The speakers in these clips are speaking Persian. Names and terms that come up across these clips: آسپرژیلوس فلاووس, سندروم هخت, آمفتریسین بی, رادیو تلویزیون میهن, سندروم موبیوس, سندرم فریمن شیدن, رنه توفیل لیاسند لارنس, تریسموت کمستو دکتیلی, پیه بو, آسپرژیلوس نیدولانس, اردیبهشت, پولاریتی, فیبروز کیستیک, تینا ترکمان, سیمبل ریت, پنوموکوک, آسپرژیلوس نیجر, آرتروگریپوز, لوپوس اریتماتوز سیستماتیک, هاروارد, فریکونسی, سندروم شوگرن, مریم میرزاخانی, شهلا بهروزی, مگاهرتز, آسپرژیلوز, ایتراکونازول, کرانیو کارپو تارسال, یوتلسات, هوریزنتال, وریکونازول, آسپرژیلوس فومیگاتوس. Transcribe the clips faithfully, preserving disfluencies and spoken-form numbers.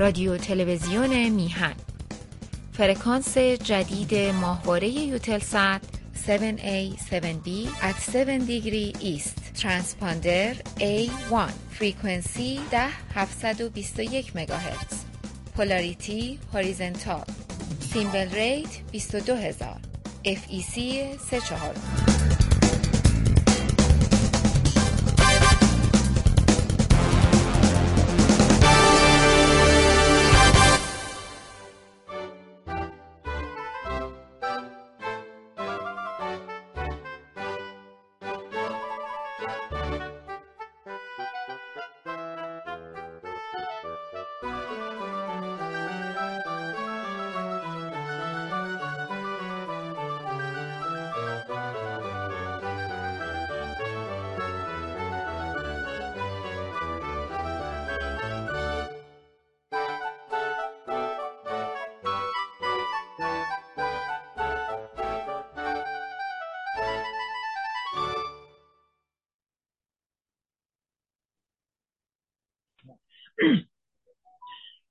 رادیو تلویزیون میهن. فرکانس جدید ماهواره یوتلسات هفت ای هفت بی at هفت degree east. Transponder ای وان. فریکونسی ده هزار و هفتصد و بیست و یک مگاهرتز. پولاریتی هوریزنتال. سیمبل ریت بیست و دو هزار. اف ای سی سی و چهار.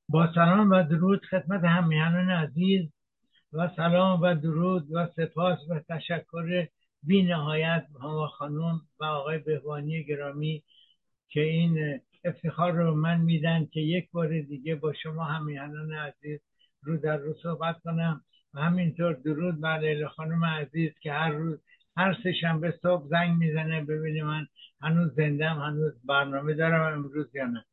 با سلام و درود خدمت همیهنان عزیز و سلام و درود و سپاس و تشکر بی نهایت همه خانوم و آقای بهوانی گرامی که این افتخار رو من میدن که یک بار دیگه با شما همیهنان عزیز رو در رو صحبت کنم و همینطور درود بر لیلا خانوم عزیز که هر روز هر سه شنبه صبح زنگ میزنه ببینی من هنوز زندم، هنوز برنامه دارم امروز یا نه.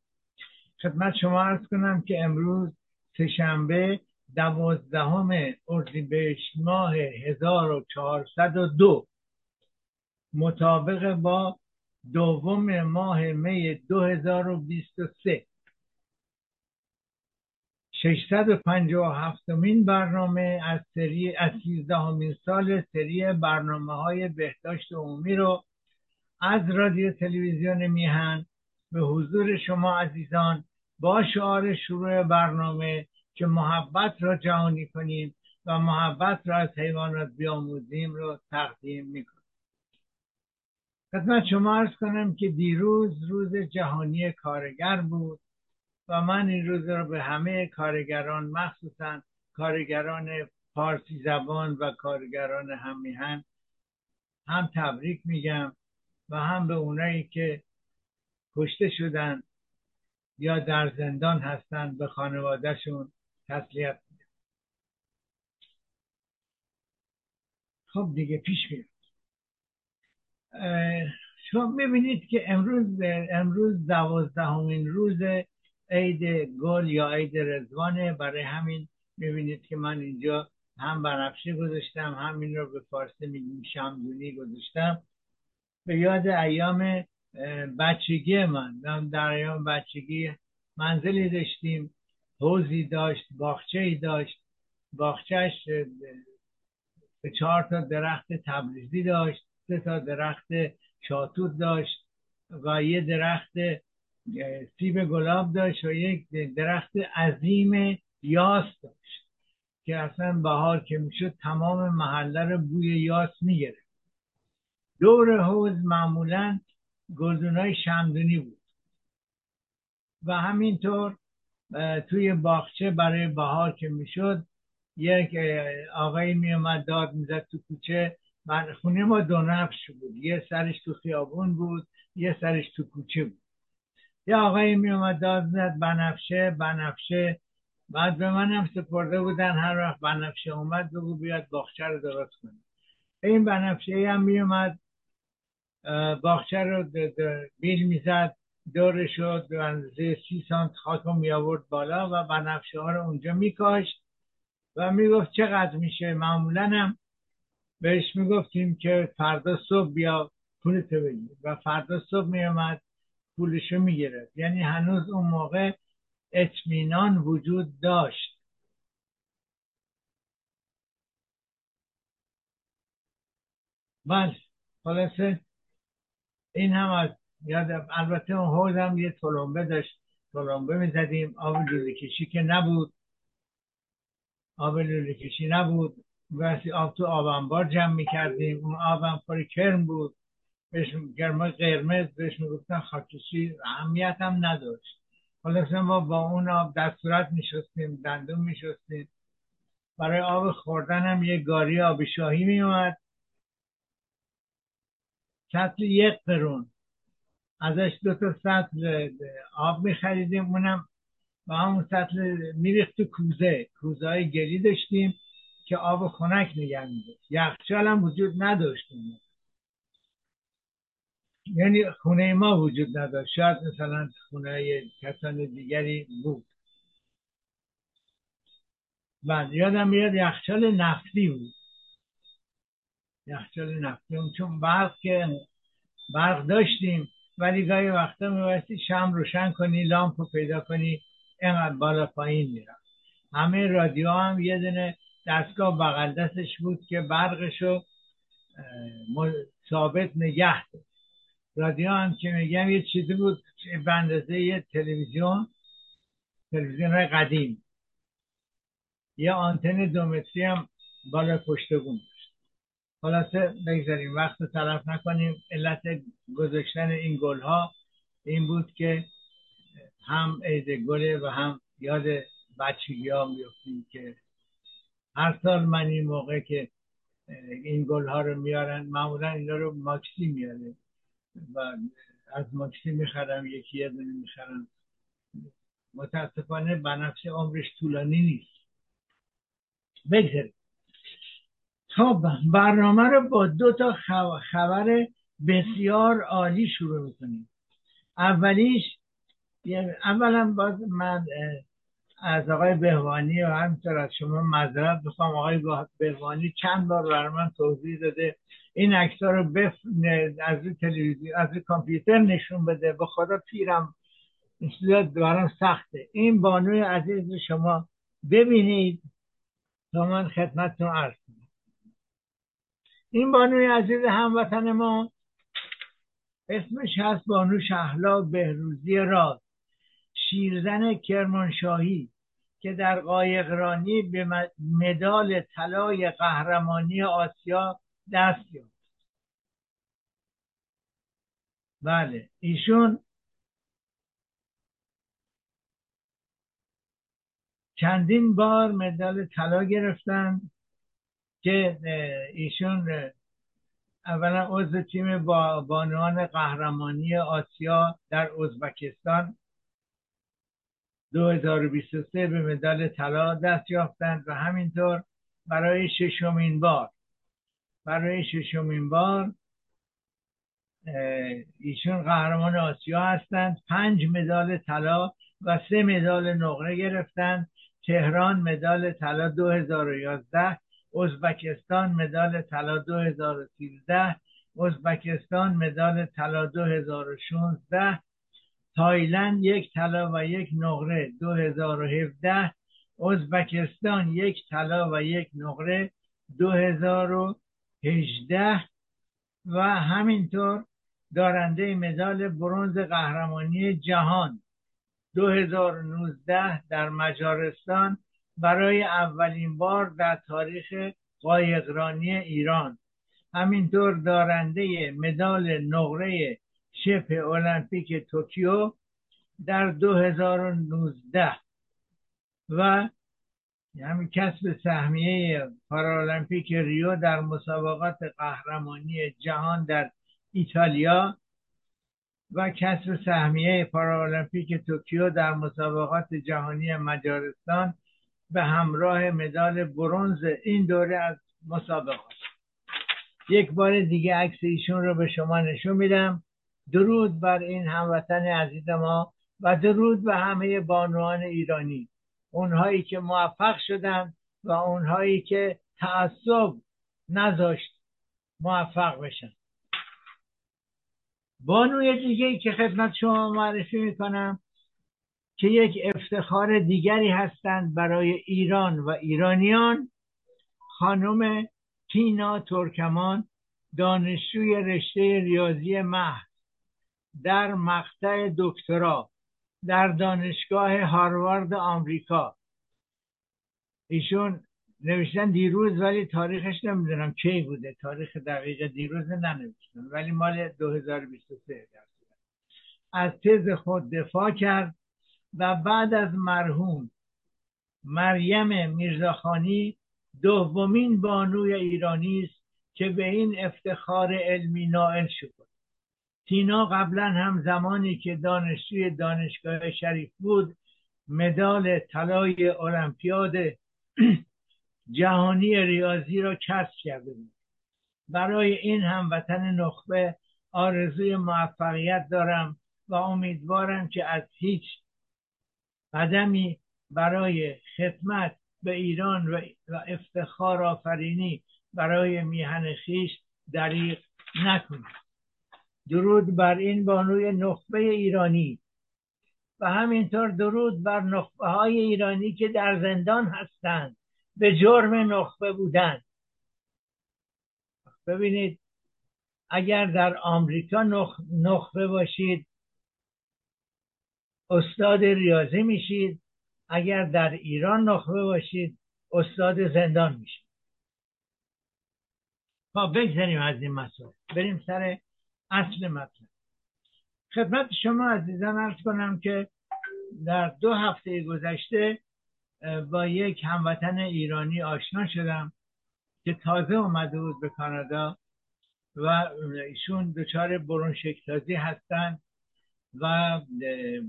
خدمت شما عرض کنم که امروز سه‌شنبه دوازدهم اردیبهشت ماه هزار و چهارصد و دو مطابق با دوم ماه می دو هزار و بیست و سه ششصد و پنجاه و هفت مین برنامه از سری از سیزدهمین سال سری برنامه‌های بهداشت عمومی رو از رادیو تلویزیون میهن به حضور شما عزیزان با شعار شروع برنامه که محبت را جهانی کنیم و محبت را از حیوانات بیاموزیم را تقدیم میکنیم. خدمت شما عرض کنم که دیروز روز جهانی کارگر بود و من این روز را به همه کارگران، مخصوصا کارگران فارسی زبان و کارگران هم میهن، هم تبریک میگم و هم به اونایی که کشته شدن یا در زندان هستن به خانوادهشون تسلیت میدم. خب دیگه پیش میرم. شما میبینید که امروز امروز دوازدهمین روز عید گل یا عید رضوانه، برای همین میبینید که من اینجا هم بنفشه گذاشتم، همین رو به فارسی میگیم شمدونی گذاشتم به یاد ایام بچگی من. در ایام بچگی منزلی داشتیم، حوضی داشت، باغچه‌ای داشت، باغچه‌اش چهار تا درخت تبریزی داشت، سه تا درخت شاتوت داشت و یه درخت سیب گلاب داشت و یک درخت عظیم یاس داشت که اصلا بهار که میشد تمام محله رو بوی یاس میگرفت. دور حوض معمولاً گلدونای شمدونی بود و همینطور توی باغچه برای بهار که میشد یک آقایی میومد داد میزد تو کوچه. من خونه ما دو نفش بود، یه سرش تو خیابون بود، یه سرش تو کوچه بود. یه آقایی میومد داد میزد بنفشه بنفشه، بعد به منم سپرده بودن هر وقت بنفشه اومد بگو بیاد باغچه رو درست کنه. این بنفشه هم میومد باغچه رو بیل میزد، دور شد به اندازه سی سانت خاک رو میآورد بالا و بنفشه ها رو اونجا میکاشت و میگفت چقدر میشه. معمولا هم بهش میگفتیم که فردا صبح بیا پولتو بگیر و فردا صبح میامد پولشو میگرفت. یعنی هنوز اون موقع اطمینان وجود داشت. بله خلاصه این هم از یادم. البته اون حوض هم یه تلمبه داشت، تلمبه میزدیم. آب لوله کشی که نبود، آب لوله کشی نبود، وقتی آب تو آب انبار جمع میکردیم. اون آب هم پر کرم بود، بهش گرمای قرمز بهش میگفتن خاکشی، اهمیت هم نداشت. خلاص ما با اون آب دست صورت میشستیم، دندون میشستیم. برای آب خوردن هم یه گاری آب شاهی میومد، سطل یک قرون، ازش دو تا سطل آب میخریدیم، اونم با همون سطل میریخت تو کوزه. کوزه های گلی داشتیم که آب خنک نگه میده، یخچال هم وجود نداشتیم، یعنی خونه ما وجود نداشت. شاید مثلا خونه کسان دیگری بود. من یادم میاد یخچال نفتی بود، یخچال نفتی بود چون برق که برق داشتیم ولی گاهی وقتا میبایستی شمع روشن کنی، لامپ رو پیدا کنی، اینقدر بالا پایین میرم. همه رادیو هم یه دونه دستگاه بغل دستش بود که برقشو ثابت نگه داشت. رادیو هم که میگم یه چیزی بود به اندازه یه تلویزیون، تلویزیون های قدیم، یه آنتن دو متری هم بالا پشتبون داشت. خلاصه بگذاریم وقت رو تلف نکنیم. علت گذاشتن این گل ها این بود که هم عید گله و هم یاد بچگی ها میفتیم که هر سال من این موقع که این گل ها رو میارن، معمولا اینا رو ماکسی میاره و از ماکسی میخرم، یکی یه دونه میخرم. متاسفانه بنفشه عمرش طولانی نیست. بگذاریم. خب برنامه رو با دو تا خبر بسیار عالی شروع میکنیم. اولیش، اولا باز من از آقای بهوانی و همینطور از شما معذرت میخوام. آقای بهوانی چند بار برای من توضیح داده این عکس‌ها رو بف... از تلویزیون از کامپیوتر نشون بده، به خدا پیرم زیاد برام سخته. این بانوی عزیز رو شما ببینید تا من خدمتتون عرض کنم. این بانوی عزیز هموطن ما اسمش هست بانو شهلا بهروزی راز، شیرزن کرمانشاهی که در قایقرانی به مدال طلای قهرمانی آسیا دست یافت. بله ایشون چندین بار مدال طلا گرفتن که ایشون اولا عضو تیم بانوان قهرمانی آسیا در ازبکستان دو هزار و بیست و سه به مدال طلا دست یافتند و همینطور برای ششمین بار برای ششمین بار ایشون قهرمان آسیا هستند. پنج مدال طلا و سه مدال نقره گرفتند. تهران مدال طلا دو هزار و یازده، ازبکستان مدال طلا دو هزار و سیزده، ازبکستان مدال طلا دو هزار و شانزده، تایلند یک طلا و یک نقره دو هزار و هفده، ازبکستان یک طلا و یک نقره دو هزار و هجده و همینطور دارنده مدال برنز قهرمانی جهان دو هزار و نوزده در مجارستان برای اولین بار در تاریخ قایقرانی ایران. همینطور دارنده مدال نقره شبه المپیک توکیو در دو هزار و نوزده و همین کسب سهمیه پارالمپیک ریو در مسابقات قهرمانی جهان در ایتالیا و کسب سهمیه پارالمپیک توکیو در مسابقات جهانی مجارستان به همراه مدال برنز این دوره از مسابقات. یک بار دیگه عکس ایشون رو به شما نشون میدم. درود بر این هموطن عزیز ما و درود به همه بانوان ایرانی، اونهایی که موفق شدن و اونهایی که تعصب نذاشت موفق بشن. بانوی دیگه‌ای که خدمت شما معرفی میکنم که یک افتخار دیگری هستند برای ایران و ایرانیان، خانم تینا ترکمان، دانشجوی رشته ریاضی محض در مقطع دکترا در دانشگاه هاروارد آمریکا. ایشون نوشتن دیروز ولی تاریخش نمیدونم کی بوده، تاریخ دقیق دیروز ننوشتن ولی مال دو هزار و بیست و سه. از تز خود دفاع کرد و بعد از مرحوم مریم میرزاخانی دومین بانوی ایرانی است که به این افتخار علمی نائل شد. تینا قبلا هم زمانی که دانشجوی دانشگاه شریف بود مدال طلای المپیاد جهانی ریاضی را کسب کرده بود. برای این هموطن نخبه آرزوی موفقیت دارم و امیدوارم که از هیچ قدمی برای خدمت به ایران و افتخار آفرینی برای میهن خویش دریغ نکنم. درود بر این بانوی نخبه ایرانی و همینطور درود بر نخبه های ایرانی که در زندان هستند به جرم نخبه بودن. ببینید اگر در آمریکا نخ... نخبه باشید استاد ریاضی میشید، اگر در ایران نخبه باشید استاد زندان میشید. ما بگذاریم از این مسئله، بریم سر اصل مطلب. خدمت شما عزیزان عرض کنم که در دو هفته گذشته با یک هموطن ایرانی آشنا شدم که تازه اومده بود به کانادا و ایشون دچار برونشکتازی هستن و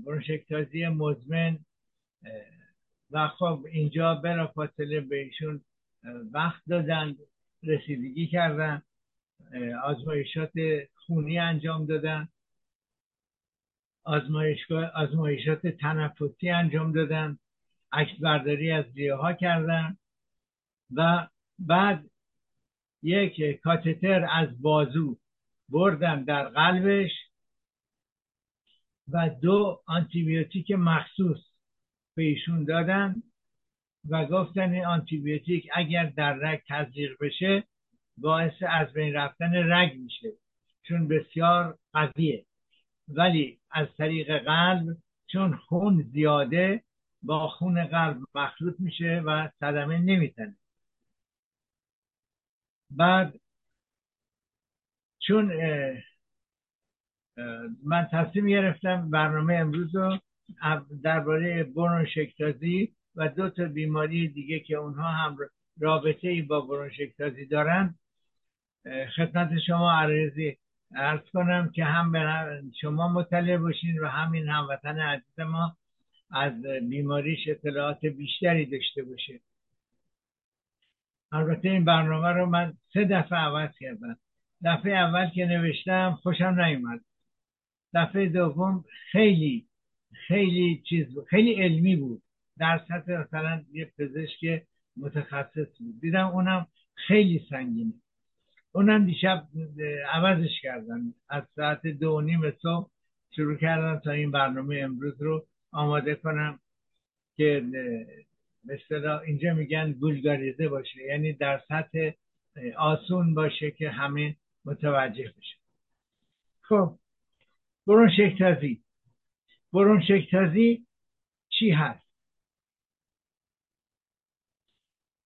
برونشکتازی مزمن و خب اینجا بلافاصله به ایشون وقت دادن، رسیدگی کردن، آزمایشات خونی انجام دادن، آزمایشگاه آزمایشات تنفسی انجام دادن، عکس برداری از ریه‌ها کردن و بعد یک کاتتر از بازو بردن در قلبش و دو آنتیبیوتیک مخصوص به ایشون دادن و گفتن این آنتیبیوتیک اگر در رگ تزریق بشه باعث از بین رفتن رگ میشه چون بسیار قویه، ولی از طریق قلب چون خون زیاده با خون قلب مخلوط میشه و صدمه نمیزنه. بعد چون اه اه من تصمیم گرفتم برنامه امروز رو درباره برونشکتازی و دو تا بیماری دیگه که اونها هم رابطه ای با برونشکتازی دارن خدمت شما عرضی عرض کنم که هم شما مطلع باشین و همین هموطن عزیز ما از بیماریش اطلاعات بیشتری داشته باشه. البته این برنامه رو من سه دفعه عوض کردم. دفعه اول که نوشتم خوشم نیومد، دفعه دوم خیلی خیلی چیز بود. خیلی علمی بود در سطح مثلا یه پزشک متخصص بود، دیدم اونم خیلی سنگینه، اونم دیشب عوضش کردم، از ساعت دو و نیم صبح شروع کردم تا این برنامه امروز رو آماده کنم که مثلا اینجا میگن گولگاریزه باشه، یعنی در سطح آسون باشه که همه متوجه بشه. خب برونشکتازی برونشکتازی چی هست؟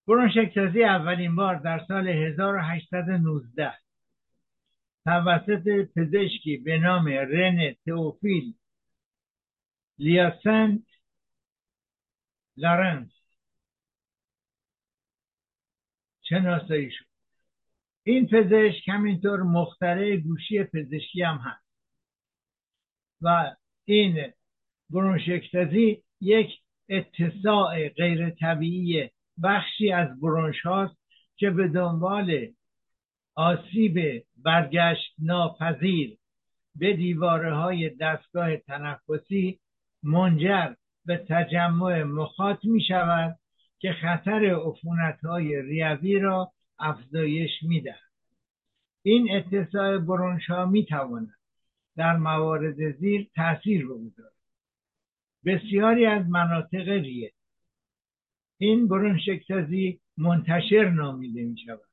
برونشکتازی اولین بار در سال هزار و هشتصد و نوزده توسط پزشکی به نام رنه توفیل لیاسند لارنس شناسایی شد. این پزشک همینطور مخترع گوشی پزشکی هم هست و این برونشکتازی یک اتساع غیر طبیعی بخشی از برونش هاست که به دنبال آسیب برگشت ناپذیر به دیواره های دستگاه تنفسی منجر به تجمع مخاط می شود که خطر عفونت های ریوی را افزایش می دهد. این اتساع برونش ها می تواند در موارد زیر تاثیر بگذارد. بسیاری از مناطق ریه این برونشکتازی منتشر نامیده می شود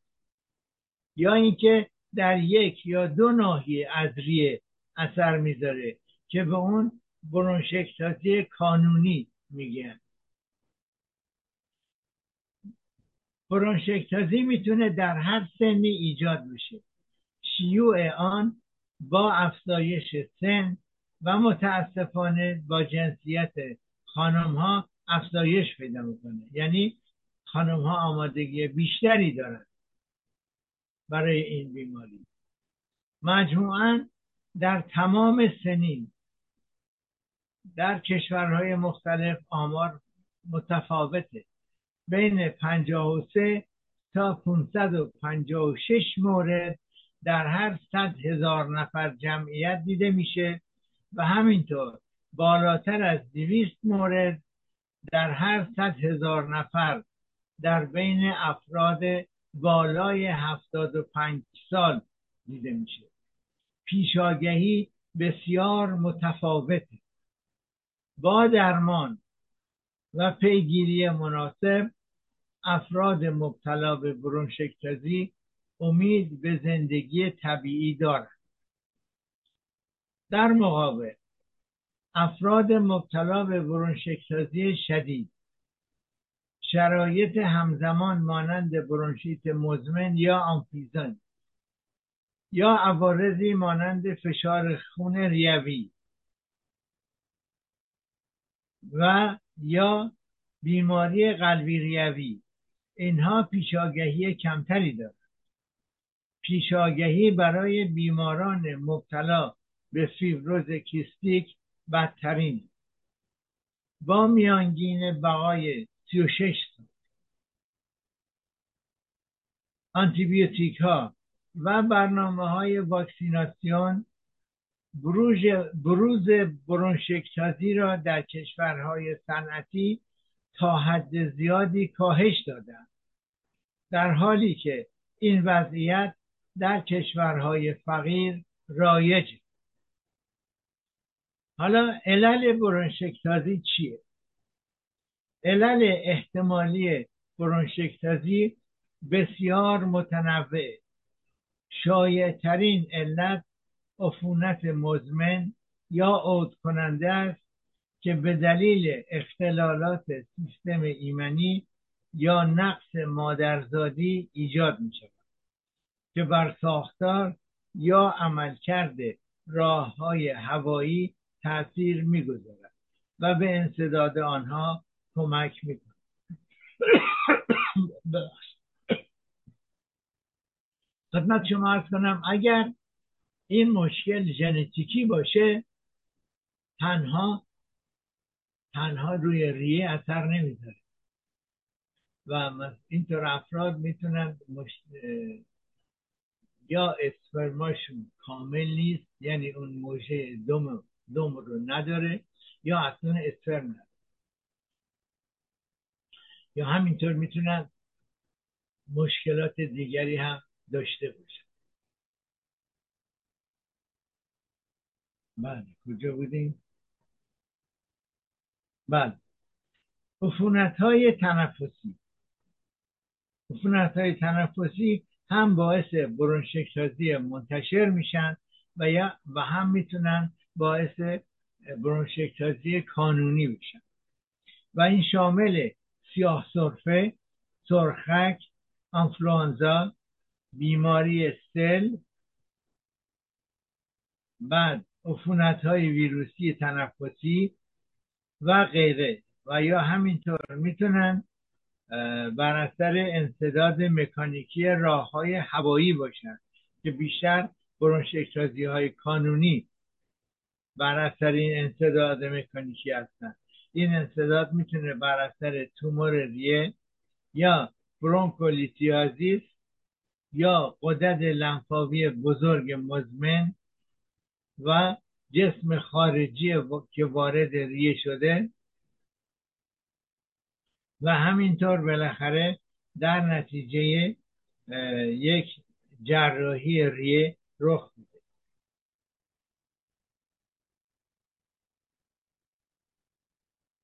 یا اینکه در یک یا دو ناحیه از ریه اثر میذاره که به اون برونشکتازی کانونی میگن. برونشکتازی میتونه در هر سنی ایجاد بشه. شیوع آن با افزایش سن و متاسفانه با جنسیت خانم ها افزایش پیدا میکنه، یعنی خانم ها آمادگی بیشتری دارن برای این بیماری. مجموعاً در تمام سنین در کشورهای مختلف آمار متفاوته، بین پنجاه و سه تا پانصد و پنجاه و شش مورد در هر صد هزار نفر جمعیت دیده میشه و همینطور بالاتر از دویست مورد در هر صد هزار نفر در بین افراد بالای هفتاد و پنج سال دیده میشه. پیشاگهی بسیار متفاوته. با درمان و پیگیری مناسب افراد مبتلا به برونشکتازی امید به زندگی طبیعی دارند. در مقابل افراد مبتلا به برونشکتازی شدید شرایط همزمان مانند برونشیت مزمن یا آمفیزن یا عوارضی مانند فشار خون ریوی و یا بیماری قلبی ریوی، اینها پیشاگهی کمتری دارند. پیشاگهی برای بیماران مبتلا به فیبروز کیستیک بدترین با میانگین بقای سی و شش سال. آنتیبیوتیک ها و برنامه های واکسیناسیون بروز بروز برونشکتازی را در کشورهای صنعتی تا حد زیادی کاهش دادند، در حالی که این وضعیت در کشورهای فقیر رایج است. حالا علل برونشکتازی چیه؟ علل احتمالی برونشکتازی بسیار متنوع. شایع‌ترین علت عفونت مزمن یا عود کننده است که به دلیل اختلالات سیستم ایمنی یا نقص مادرزادی ایجاد می شود که بر ساختار یا عملکرد راه‌های هوایی تأثیر می‌گذارد و به انسداد آنها کمک می‌کند. خدمت شما عرض کنم اگر این مشکل ژنتیکی باشه تنها تنها روی ریه اثر نمیذاره و اینطور افراد میتونن مش... یا اسپرماشون کامل نیست، یعنی اون موجه دوم دوم رو نداره یا اصلا اسپرم نداره، یا همینطور میتونن مشکلات دیگری هم داشته باشه. بله کجا بودیم؟ بله عفونت‌های تنفسی. عفونت‌های تنفسی هم باعث برونشکتازی منتشر میشن و یا و هم میتونن باعث برونشکتازی کانونی بشن و این شامل سیاه سرفه، سرخک، آنفلوانزا، بیماری سل، بعد عفونت‌های ویروسی تنفسی و غیره و یا همینطور میتونن بر اثر انسداد مکانیکی راه‌های هوایی باشن که بیشتر برونشکتازی‌های کانونی بر اثر این انسداد مکانیکی هستن. این انسداد میتونه بر اثر تومور ریه یا برونکولیتیازیس یا غدد لنفاوی بزرگ مزمن و جسم خارجی که وارد ریه شده و همینطور بالاخره در نتیجه یک جراحی ریه رخ میده.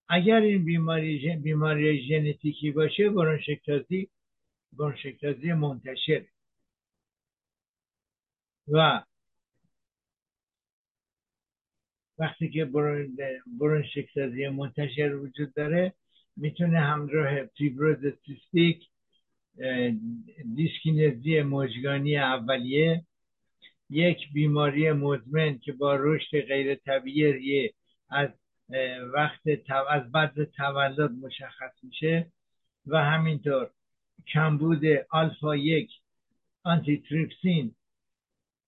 اگر این بیماری جن... بیماری ژنتیکی باشه برونشکتازی برونشکتازی منتشر و وقتی که برونشکتازی منتشر وجود داره میتونه همراه فیبروز سیستیک، دیسکینزی مژگانی اولیه، یک بیماری مزمن که با رشد غیر طبیعی ریه از وقت از بعد تولد مشخص میشه و همینطور کمبود آلفا یک آنتیتریپسین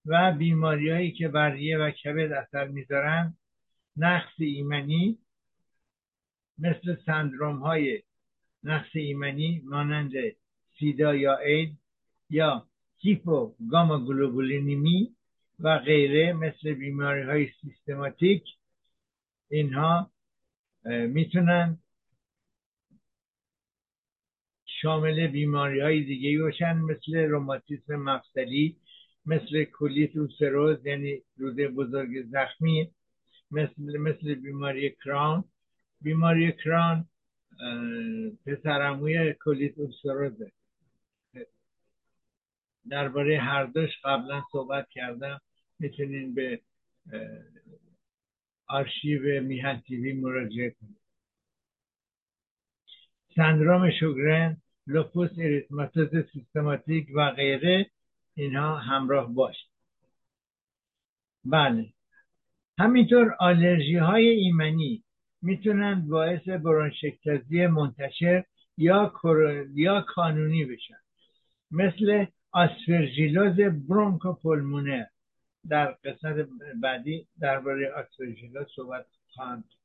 و بیماری‌هایی که بریه و کبد اثر میذارن، نقص ایمنی مثل سندروم های نقص ایمنی مانند سیدا یا اید یا هیپو گاما گلوبولینمی و غیره مثل بیماری های سیستماتیک، اینها میتونن شامل بیماری های دیگه باشن مثل روماتیسم مفصلی، مثل کولیت اوسروز یعنی روده بزرگ زخمی، مثل مثل بیماری کران. بیماری کران پسرعموی کولیت اوسروزه. درباره هر دوش قبلا صحبت کردم، میتونین به آرشیو میهن تیوی مراجعه کنید. سندروم شوگرن، لوپوس اریتماتوز سیستماتیک و غیره، اینها همراه باش. بله، همینطور آلرژی های ایمنی میتونن باعث برونشکتازی منتشر یا یا کانونی بشن، مثل آسپرژیلوز برونکوپولمونر. در قسمت بعدی درباره آسپرژیلوز صحبت خواهم کرد.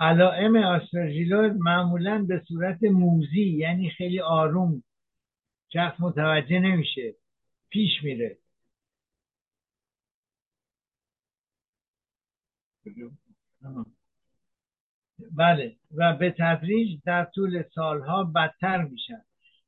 علائم آسپرژیلوز معمولاً به صورت موذی یعنی خیلی آروم، شخص متوجه نمیشه، پیش میره. بله، و به تدریج در طول سالها بدتر میشن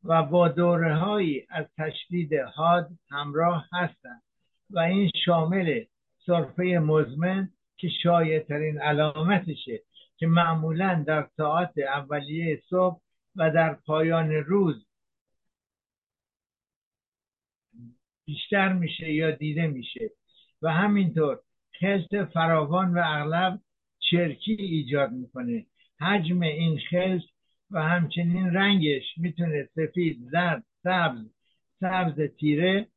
و با دوره‌هایی از تشدید حاد همراه هستند و این شامل سرفه مزمن که شایع‌ترین علامتشه که معمولاً در ساعات اولیه صبح و در پایان روز بیشتر میشه یا دیده میشه و همینطور خلط فراوان و اغلب چرکی ایجاد میکنه. حجم این خلط و همچنین رنگش میتونه سفید، زرد، سبز، سبز تیره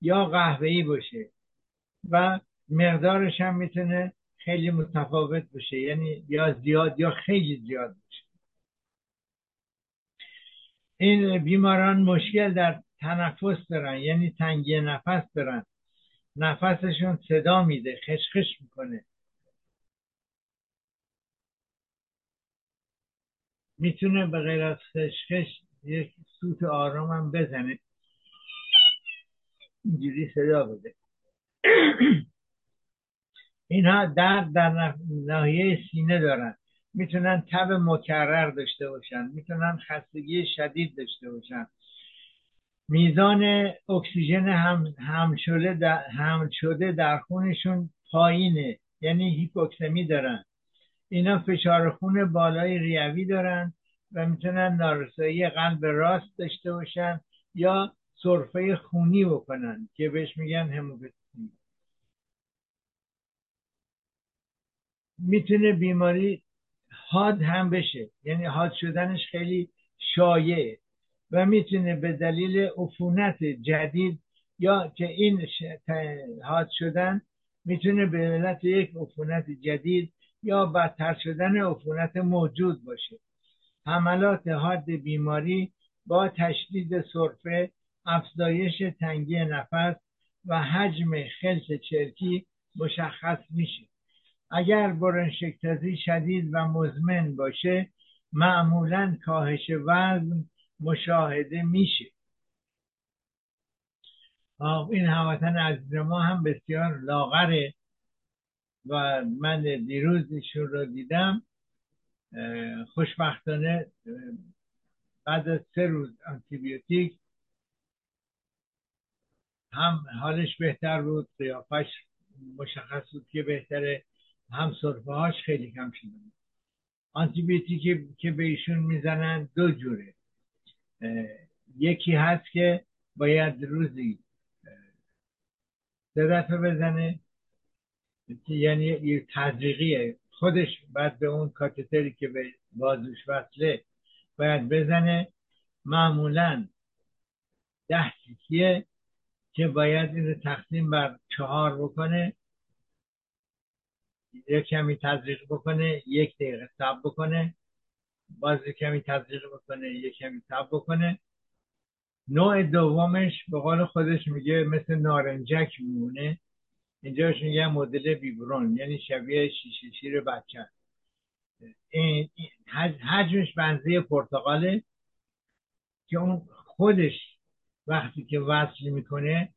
یا قهوه‌ای باشه و مقدارش هم میتونه خیلی متفاوت باشه، یعنی یا زیاد یا خیلی زیاد باشه. این بیماران مشکل در تنفس دارن، یعنی تنگی نفس دارن، نفسشون صدا میده، خشخش میکنه. میتونه به غیر از خشخش یک سوت آرام هم بزنه، اینجوری صدا بده. اینها درد در ناحیه سینه دارن، میتونن تب مکرر داشته باشن، میتونن خستگی شدید داشته باشن. میزان اکسیژن هم همشده در, هم در خونشون پایینه، یعنی هیپوکسمی دارن. اینا فشار خون بالای ریوی دارن و میتونن نارسایی قلب راست داشته باشن یا سرفه خونی بکنن که بهش میگن هموپتمی. میتونه بیماری حاد هم بشه، یعنی حاد شدنش خیلی شایعه و میتونه به دلیل عفونت جدید یا که این حاد شدن میتونه به علت یک عفونت جدید یا بدتر شدن عفونت موجود باشه. حملات حاد بیماری با تشدید سرفه، افزایش تنگی نفس و حجم خلط چرکی مشخص میشه. اگر برونشکتازی شدید و مزمن باشه معمولاً کاهش وزن مشاهده میشه. این هموطن عزیز ما هم بسیار لاغره و من دیروز ایشون رو دیدم، خوشبختانه بعد از سه روز آنتیبیوتیک هم حالش بهتر بود، قیافش مشخص بود که بهتره، هم سرفه هاش خیلی کم شده. آنتیبیوتیکی که به ایشون میزنن دو جوره، یکی هست که باید روزی سه دفعه بزنه، یعنی تزریقیه، خودش بعد به اون کاتتری که به بازوش وصله باید بزنه، معمولا ده تیکیه که باید این رو تقسیم بر چهار بکنه، یه کمی تزریق بکنه، یک دقیقه صبر بکنه، باز یه کمی تزریق بکنه، یک کمی صبر بکنه. نوع دومش به قول خودش میگه مثل نارنجک میمونه. اینجاش میگه مدل بیبرون، یعنی شبیه شیشه شیر بچه. این حجمش بنزه پرتقاله که اون خودش وقتی که وصل میکنه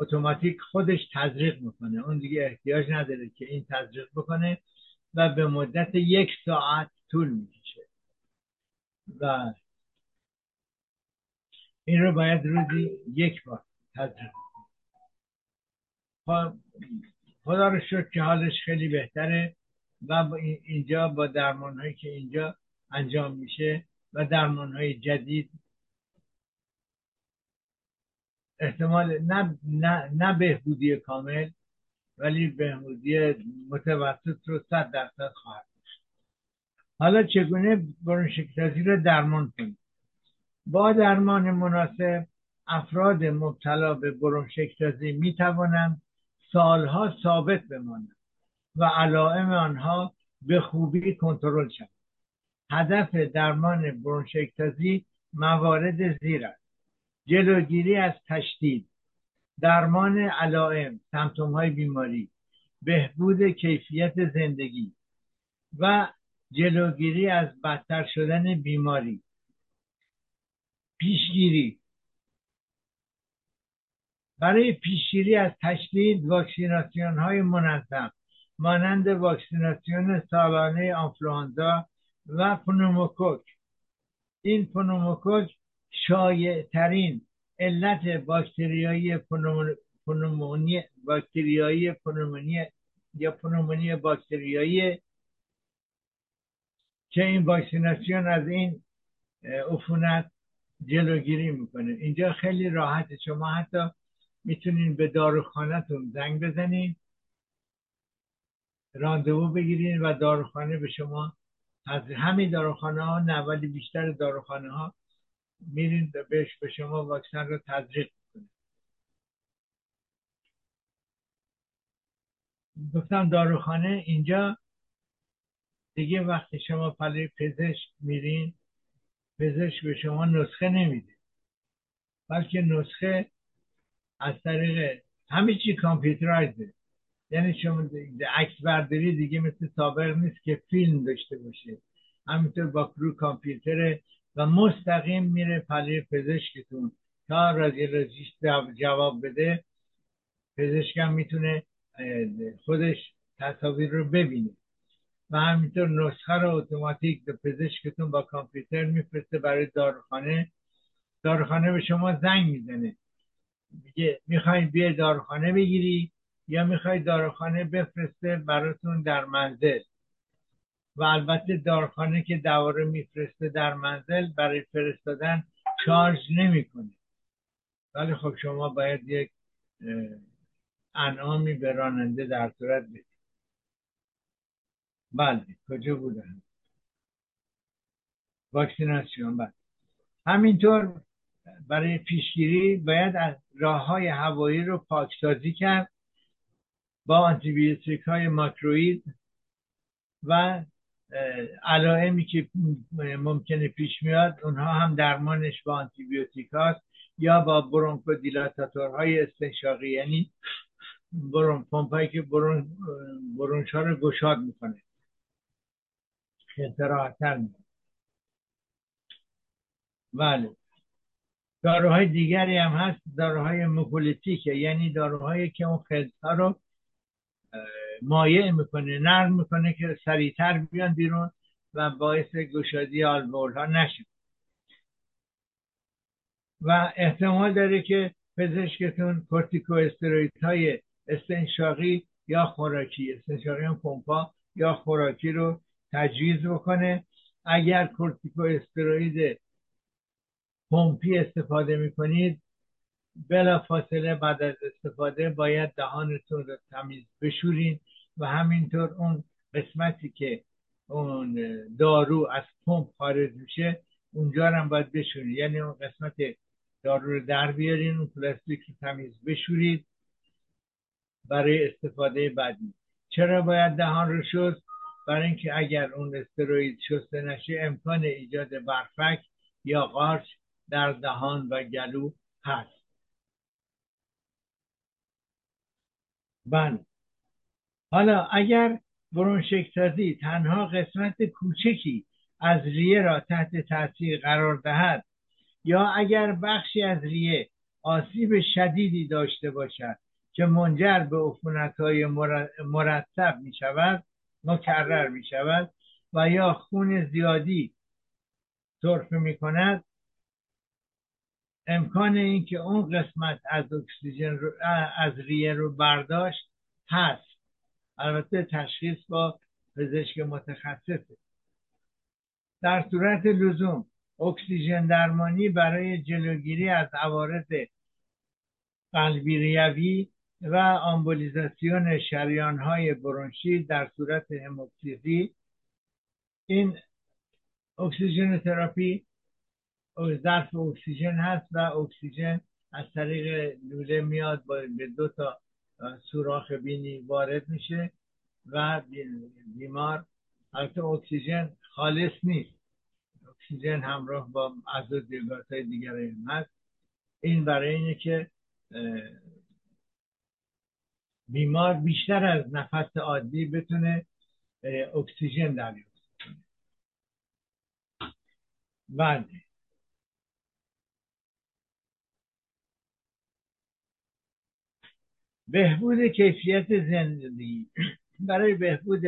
اتوماتیک خودش تزریق میکنه، اون دیگه احتیاج نداره که این تزریق بکنه و به مدت یک ساعت طول میکشه و این رو باید روزی یک بار تزریق کنه. خدا رو شکر که حالش خیلی بهتره و با اینجا با درمان هایی که اینجا انجام میشه و درمان های جدید احتمال نه, نه،, نه بهبودی کامل ولی بهبودی متوسط رو صد درصد خواهد داشت. حالا چگونه برونشکتازی رو درمان کنیم؟ با درمان مناسب افراد مبتلا به برونشکتازی می توانند سالها ثابت بمانند و علائم آنها به خوبی کنترل شود. هدف درمان برونشکتازی موارد زیر است: جلوگیری از تشدید، درمان علائم، سمپتوم‌های بیماری، بهبود کیفیت زندگی و جلوگیری از بدتر شدن بیماری. پیشگیری: برای پیشگیری از تشدید واکسیناسیون‌های منظم مانند واکسیناسیون سالانه آنفلوانزا و پنوموکوک. این پنوموکوک شایع ترین علت باکتریایی پنومونی پنومونی باکتریایی پنومونی یا پنومونی باکتریایی که این واکسیناسیون از این عفونت جلوگیری میکنه. اینجا خیلی راحته، شما حتی میتونین به داروخانه‌تون زنگ بزنین، راندوو بگیرین و داروخانه به شما، از همین داروخانه ها نه ولی بیشتر داروخانه ها میرین بهش به شما واکسن رو تزریق میکنه. گفتم داروخانه، اینجا دیگه وقتی شما پلوی پزشک میرین پزشک به شما نسخه نمیده، بلکه نسخه از طریق همه چی کامپیوترایزه، یعنی شما عکس برداری دیگه مثل سابق نیست که فیلم داشته باشه، همینطور با رو کامپیوتره و مستقیم میره پلوی پزشکتون تا رادیولوژیست جواب بده. پزشکم میتونه خودش تصاویر رو ببینه و همینطور نسخه رو اتوماتیک به پزشکتون با کامپیوتر میفرسته برای داروخانه. داروخانه به شما زنگ میزنه میگه میخوای بیای داروخانه بگیری یا میخوای داروخانه بفرسته براتون در منزل. و البته داروخانه که دوا رو میفرسته در منزل برای فرستادن چارج نمیکنه، ولی خب شما باید یک انعامی به راننده در صورت بدید. بله کجا بودن؟ واکسیناسیون. بله همینطور برای پیشگیری باید از راه‌های هوایی رو پاکسازی کرد با آنتیبیوتیک های ماکروید و علائمی که ممکنه پیش میاد اونها هم درمانش با آنتیبیوتیک هاست یا با برونکو دیلاتاتورهای استنشاقی، یعنی برون پمپایی که برون برونش ها رو گشاد میکنه خیلی راحت‌تر میکنه. بله داروهای دیگری هم هست، داروهای مکولیتیکه، یعنی داروهایی که اون خلط‌ها رو مایع میکنه، نرم میکنه که سریعتر بیان بیرون و باعث گشادی آلوئول ها نشه. و احتمال داره که پزشکتون کورتیکو استروئید های استنشاقی یا خوراکی، استنشاقی هم پمپا یا خوراکی رو تجویز بکنه. اگر کورتیکو استروئید پمپی استفاده میکنید بلا فاصله بعد از استفاده باید دهانتون رو تمیز بشورین و همینطور اون قسمتی که اون دارو از پمپ خارج میشه اونجا رو هم باید بشورین، یعنی اون قسمت دارو رو در بیارین، اون پلاستیک رو تمیز بشورید برای استفاده بعدی. چرا باید دهان رو شست؟ برای اینکه اگر اون استروئید شسته نشه امکان ایجاد برفک یا قارچ در دهان و گلو هست. بله. حالا اگر برونشکتازی تنها قسمت کوچکی از ریه را تحت تاثیر قرار دهد یا اگر بخشی از ریه آسیب شدیدی داشته باشد که منجر به عفونت‌های مرتب می شود مکرر می شود و یا خون زیادی صرف می کند، امکان اینکه اون قسمت از اکسیژن از ریه رو برداشت هست، البته تشخیص با پزشک متخصصه. در صورت لزوم اکسیژن درمانی برای جلوگیری از عوارض قلبی ریوی و آمبولیزاسیون شریان‌های برونشی در صورت هموپتیزی، این اکسیژن تراپی ظرف اکسیژن هست و اکسیژن از طریق لوله میاد به دو تا سوراخ بینی وارد میشه و بیمار، البته اکسیژن خالص نیست، اکسیژن همراه با آزودیگات‌های دیگر هست. این برای اینه که بیمار بیشتر از نفس عادی بتونه اکسیژن دریافت کنه. بله. بهبود کیفیت زندگی. برای بهبود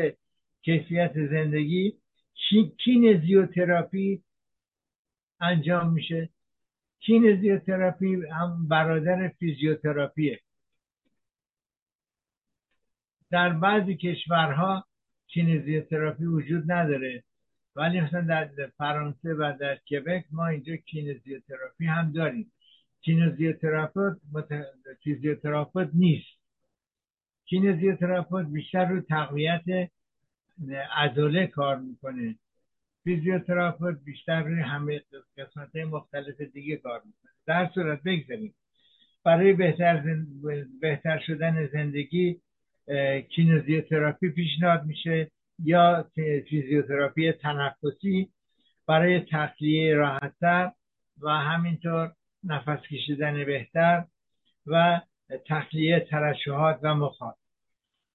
کیفیت زندگی کینزیوتراپی انجام میشه. کینزیوتراپی هم برادر فیزیوتراپیه. در بعضی کشورها کینزیوتراپی وجود نداره، ولی مثلا در فرانسه و در کبک ما اینجا کینزیوتراپی هم داریم. کینزیوتراپوت فیزیوتراپوت نیست. کینزیوتراپوت بیشتر رو تقویت عضله کار میکنه، فیزیوتراپوت بیشتر روی همه قسمت‌های مختلف دیگه کار میکنه. در صورت بگذاریم برای بهتر زند... بهتر شدن زندگی کینزیوتراپی پیشنهاد میشه یا فیزیوتراپی تنفسی برای تخلیه راحت‌تر و همینطور نفس کشیدن بهتر و تخلیه ترشحات و مخاط.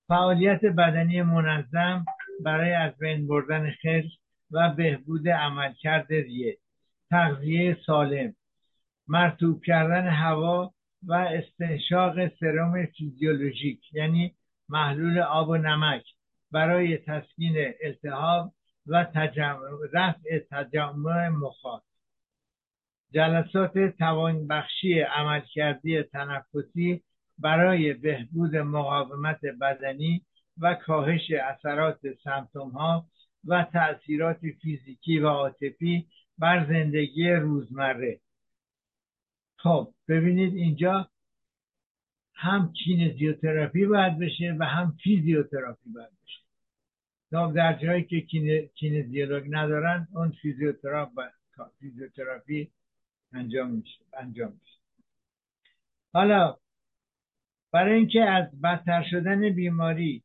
فعالیت بدنی منظم برای از بین بردن خلل و بهبود عملکرد ریه. تغذیه سالم، مرطوب کردن هوا و استنشاق سرم فیزیولوژیک یعنی محلول آب و نمک برای تسکین التهاب و رفع تجمع مخاط. جلسات توانبخشی عملکردی تنفسی برای بهبود مقاومت بدنی و کاهش اثرات سمپتوم ها و تأثیرات فیزیکی و عاطفی بر زندگی روزمره. خب ببینید اینجا هم کینزیوتراپی باید بشه و هم فیزیوتراپی باید بشه. در جایی که کینزیولوگ ندارن اون فیزیوتراپ فیزیوتراپی انجام میشه. انجام میشه. حالا برای اینکه از بدتر شدن بیماری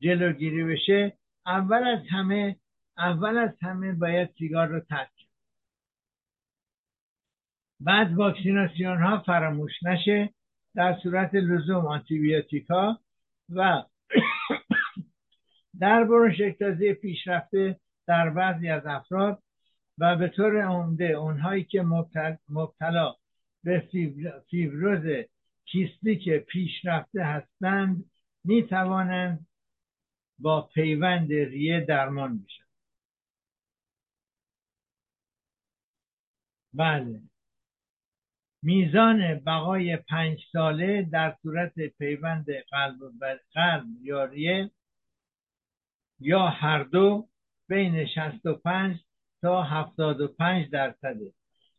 جلوگیری بشه، اول از همه اول از همه باید سیگار رو ترک کرد. بعد واکسیناسیون ها فراموش نشه، در صورت لزوم آنتی بیوتیکا و در برونشکتازی پیشرفته در بعضی از افراد و به طور عمده اونهایی که مبتلا به فیبروز کیستیک پیشرفته هستند می توانند با پیوند ریه درمان میشن. بله. میزان بقای پنج ساله در صورت پیوند قلب و قلب یا ریه یا هر دو بین شصت و پنج تا هفتاد و پنج درصده.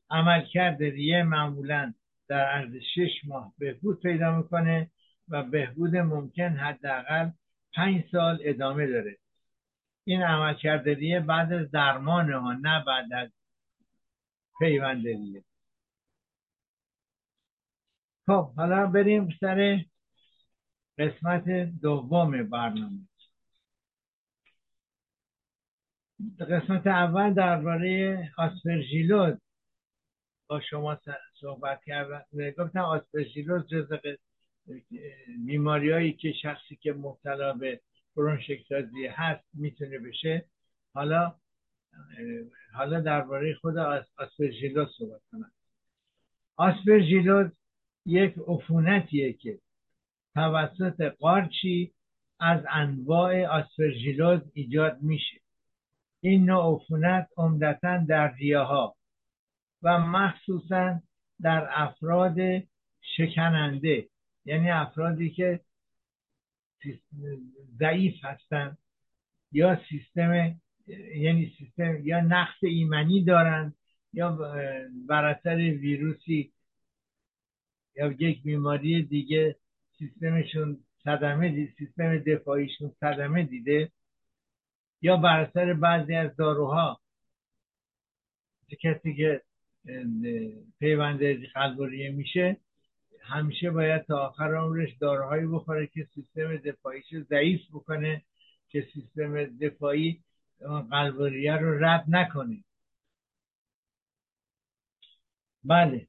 عملکرد ریه معمولاً در عرض شش ماه بهبود پیدا میکنه و بهبود ممکن حداقل پنج سال ادامه داره. این عملکرد ریه بعد از درمان ها، نه بعد از پیوند ریه. خب حالا بریم سر قسمت دوم برنامه. قسمت اول درباره آسپرژیلوس با شما صحبت کردم. گفتم آسپرژیلوس جزو بیماریایی که شخصی که مبتلا به برونشکتازی هست میتونه بشه. حالا حالا درباره خود آسپرژیلوس صحبت کنم. آسپرژیلوس یک عفونتیه که توسط قارچی از انواع آسپرژیلوس ایجاد میشه. این نوع عفونت عمدتاً در ریه‌ها و مخصوصاً در افراد شکننده، یعنی افرادی که ضعیف هستن یا سیستم یعنی سیستم یا نقص ایمنی دارن یا بر اثر ویروسی یا یک بیماری دیگه سیستمشون صدمه دیده، سیستم دفاعیشون صدمه دیده، یا بر اثر بعضی از داروها. کسی که پیوند قلب و ریه میشه همیشه باید تا آخر عمرش داروهایی بخوره که سیستم دفاعیش ضعیف بکنه، که سیستم دفاعی قلب و ریه رو رد نکنه. بله،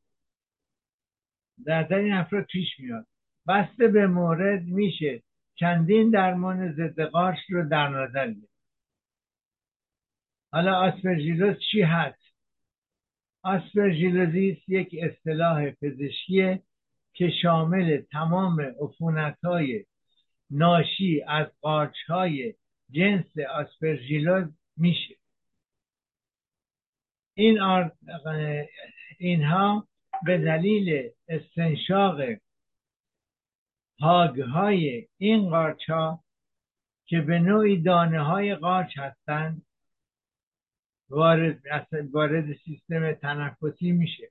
در این افراد پیش میاد. بسته به مورد میشه چندین درمان ضد قارچ رو در نظر گرفت. حالا آسپرژیلوس چی هست؟ آسپرژیلوزیس یک اصطلاح پزشکیه که شامل تمام عفونت‌های ناشی از قارچ‌های جنس آسپرژیلوس میشه. این آر... اینها به دلیل استنشاق هاگ‌های این قارچ‌ها که به نوعی دانه‌های قارچ هستند وارد وارد سیستم تنفسی میشه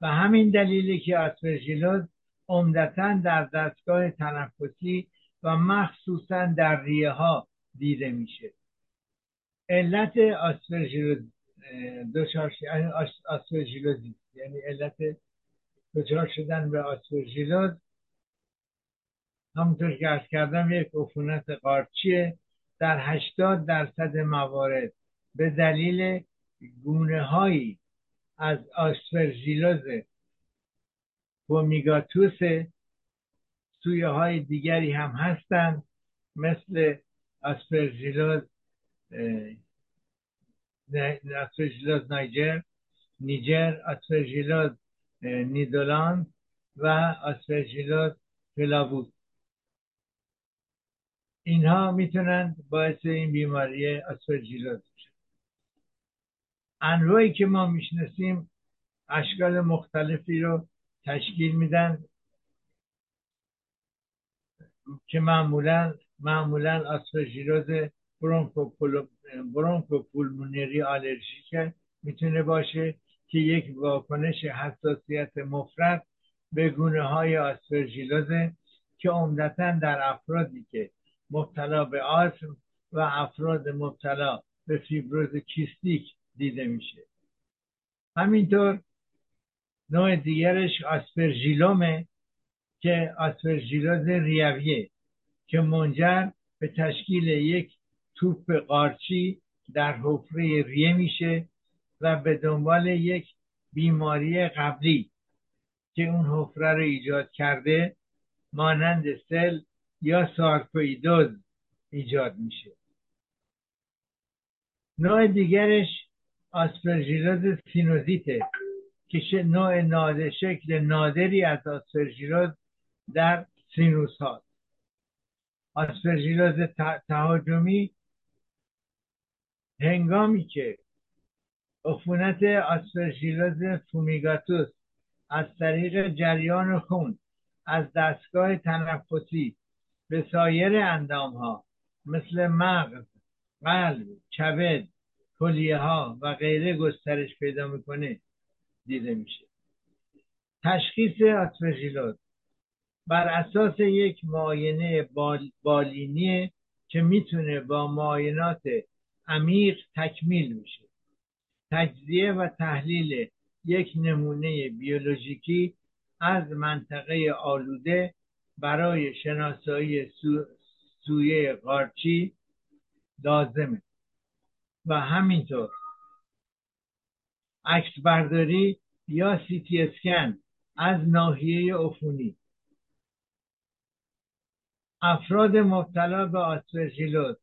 و همین دلیلی که آسپرژیلوس عمدتاً در دستگاه تنفسی و مخصوصاً در ریه ها دیده میشه. علت آسپرژیلوس دچار آسپرژیلوس یعنی علت دچار شدن به آسپرژیلوس همونطور که عرض کردم یک عفونت قارچیه. در هشتاد درصد موارد به دلیل گونه هایی از آسپرژیلوس فومیگاتوس، سویه های دیگری هم هستند مثل آسپرژیلوس آسپرژیلوس نیجر نیجر آسپرژیلوس نیدولانس و آسپرژیلوس فلاووس. اینها میتونن باعث این بیماری آسپرژیلوس. انواعی که ما میشناسیم اشکال مختلفی رو تشکیل میدن که معمولاً معمولاً آسپرژیلوس برونکوپولمونری آلرژیک میتونه باشه که یک واکنش حساسیت مفرط به گونه‌های آسپرژیلوس که عمدتاً در افرادی که مبتلا به آسم و افراد مبتلا به فیبروز کیستیک دیده میشه. همینطور نوع دیگرش آسپرژیلومه که آسپرژیلوس ریویه که منجر به تشکیل یک توپ قارچی در حفره ریه میشه و به دنبال یک بیماری قبلی که اون حفره رو ایجاد کرده مانند سل یا سارکویدوز ایجاد میشه. نوع دیگرش آسپرژیلوس سینوزیته که نوع نادر شکل نادری از آسپرژیلوس در سینوس هاست. آسپرژیلوس تهاجمی هنگامی که عفونت آسپرژیلوس فومیگاتوس از طریق جریان خون از دستگاه تنفسی به سایر اندام ها مثل مغز، قلب، کبد، کلیه ها و غیره گسترش پیدا میکنه دیده میشه. تشخیص آسپرژیلوس بر اساس یک معاینه بال... بالینیه که میتونه با معاینات عمیق تکمیل میشه. تجزیه و تحلیل یک نمونه بیولوژیکی از منطقه آلوده برای شناسایی سو... سویه قارچی لازمه. و همینطور عکس برداری یا سی تی اسکن از ناحیه عفونی. افراد مبتلا به آسپرژیلوز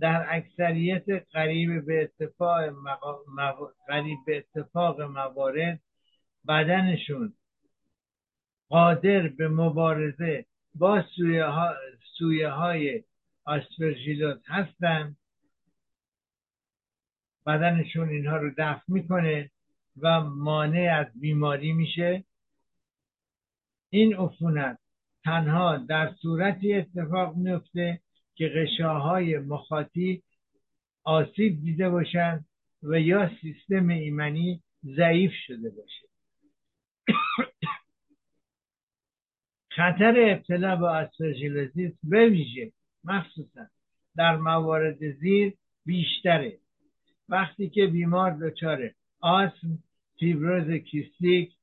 در اکثریت قریب به اتفاق, مقا... مو... قریب به اتفاق موارد بدنشون قادر به مبارزه با سویه, ها... سویه های آسپرژیلوز هستن. بدنشون اینها رو دفع میکنه و مانع از بیماری میشه. این عفونت تنها در صورتی اتفاق میفته که غشاهای مخاطی آسیب دیده باشند و یا سیستم ایمنی ضعیف شده باشه. خطر ابتلا به آسپرژیلوزیس به ویژه مخصوصا در موارد زیر بیشتره. وقتی که بیمار دچار آسم، فیبروز کیستیک،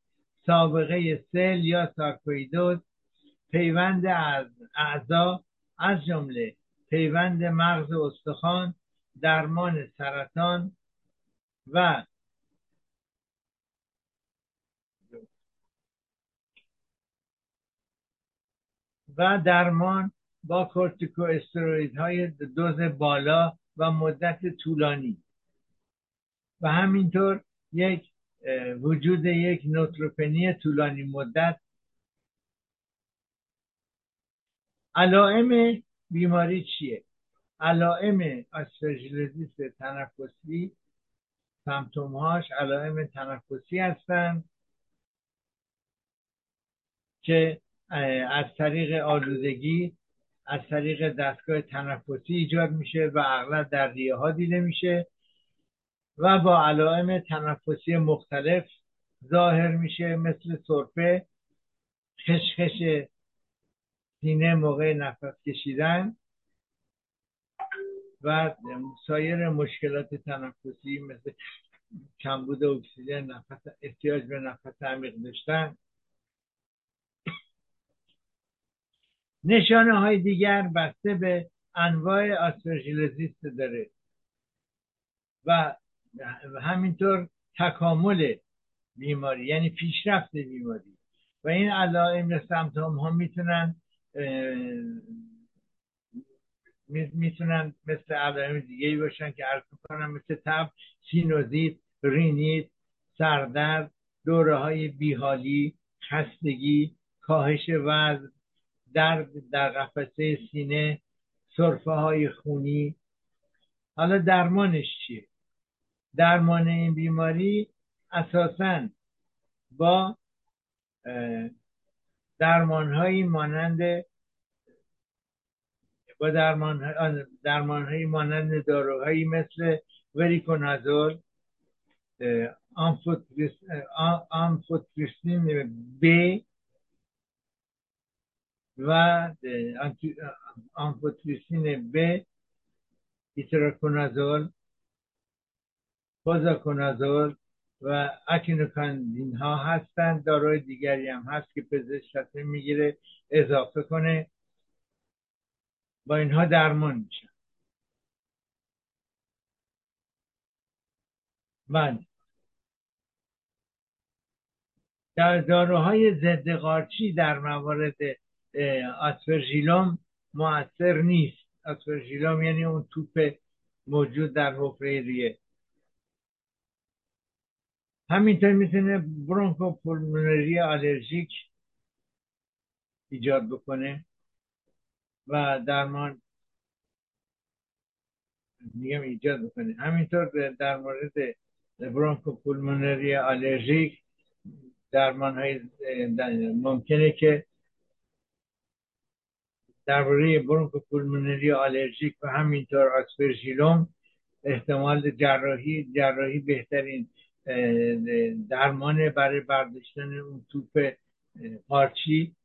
سابقه سل یا سارکویدوز، پیوند از اعضا از جمله پیوند مغز استخوان، درمان سرطان و و درمان با کورتیکو استروئیدهای دوز بالا و مدت طولانی و همینطور یک وجود یک نوتروپنی طولانی مدت. علائم بیماری چیه؟ علائم آسپرژیلوزیس تنفسی، سمپتوم‌هاش علائم تنفسی هستن که از طریق آلودگی از طریق دستگاه تنفسی ایجاد میشه و اغلب در ریه ها دیده میشه و با علائم تنفسی مختلف ظاهر میشه، مثل سرفه، خشخش سینه موقع نفس کشیدن و سایر مشکلات تنفسی مثل کمبود اکسیژن، نفس، احتیاج به نفس عمیق داشتن. نشانه های دیگر بسته به انواع آسپرژیلوزیس داره و همینطور تکامل بیماری یعنی پیشرفت بیماری و این علائم سمپتوم ها میتونن میتونن مثل علائم دیگه‌ای باشن که عرض می‌کنم، مثل تب، سینوزیت، رینیت، سردرد، دوره‌های بی‌حالی، خستگی، کاهش وزن، درد در قفسه سینه، سرفه‌های خونی. حالا درمانش چیه؟ درمان این بیماری اساساً با درمان‌هایی مانند با درمان‌های درمان‌هایی مانند داروهایی مثل وریکونازول، آمفتریسین بی و آمفتریسین بی، ایتراکونازول، بازاکونازول و اکینوکاندین ها هستند. داروی دیگری هم هست که پزشک تصمیم میگیره اضافه کنه. با اینها درمان میشن. بله. در داروهای ضد قارچی در موارد آسپرژیلوم مؤثر نیست. آسپرژیلوم یعنی اون توپ موجود در حفره ریه. همینطور میتونه برونکوپولمونری آلرژیک ایجاد بکنه و درمان میگم ایجاد بکنه. همینطور در مورد برونکوپولمونری آلرژیک درمان های ممکنه که درباره برونکوپولمونری آلرژیک و همینطور آسپرژیلوم احتمال جراحی جراحی بهترین درمان برای برداشتن اون توپ قارچی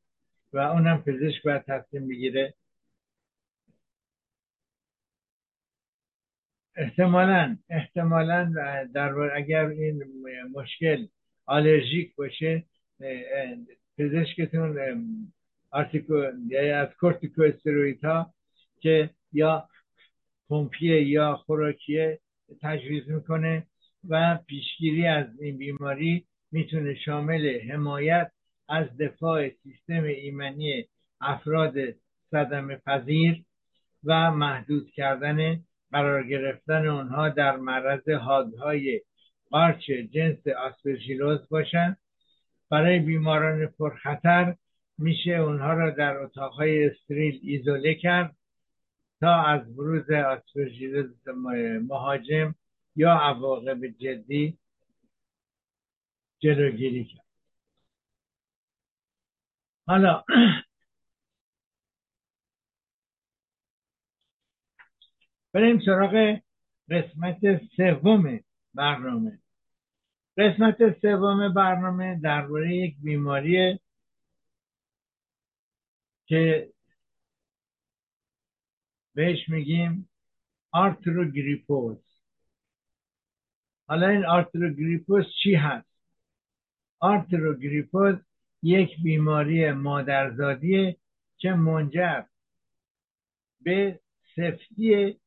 و اونم پزشک باید تصمیم بگیره. احتمالاً احتمالاً در اگر این مشکل آلرژیک باشه پزشکتون آرتیکو از کورتیکو استروئیدها که یا پمپیه یا خوراکیه تجویز میکنه و پیشگیری از این بیماری میتونه شامل حمایت از دفاع سیستم ایمنی افراد صدمه پذیر و محدود کردن قرار گرفتن اونها در معرض حادهای قارچ جنس آسپرژیلوس باشن. برای بیماران پرخطر میشه اونها را در اتاقهای استریل ایزوله کرد تا از بروز آسپرژیلوس مهاجم یا عواقب جدی جلوگیری کرد. حالا بریم سراغ قسمت سوم برنامه. قسمت سوم برنامه درباره یک بیماری که بهش میگیم آرتروگریپوز. حالا این آرتروگریپوز چی هست؟ آرتروگریپوز یک بیماری مادرزادیه که منجر به سفتی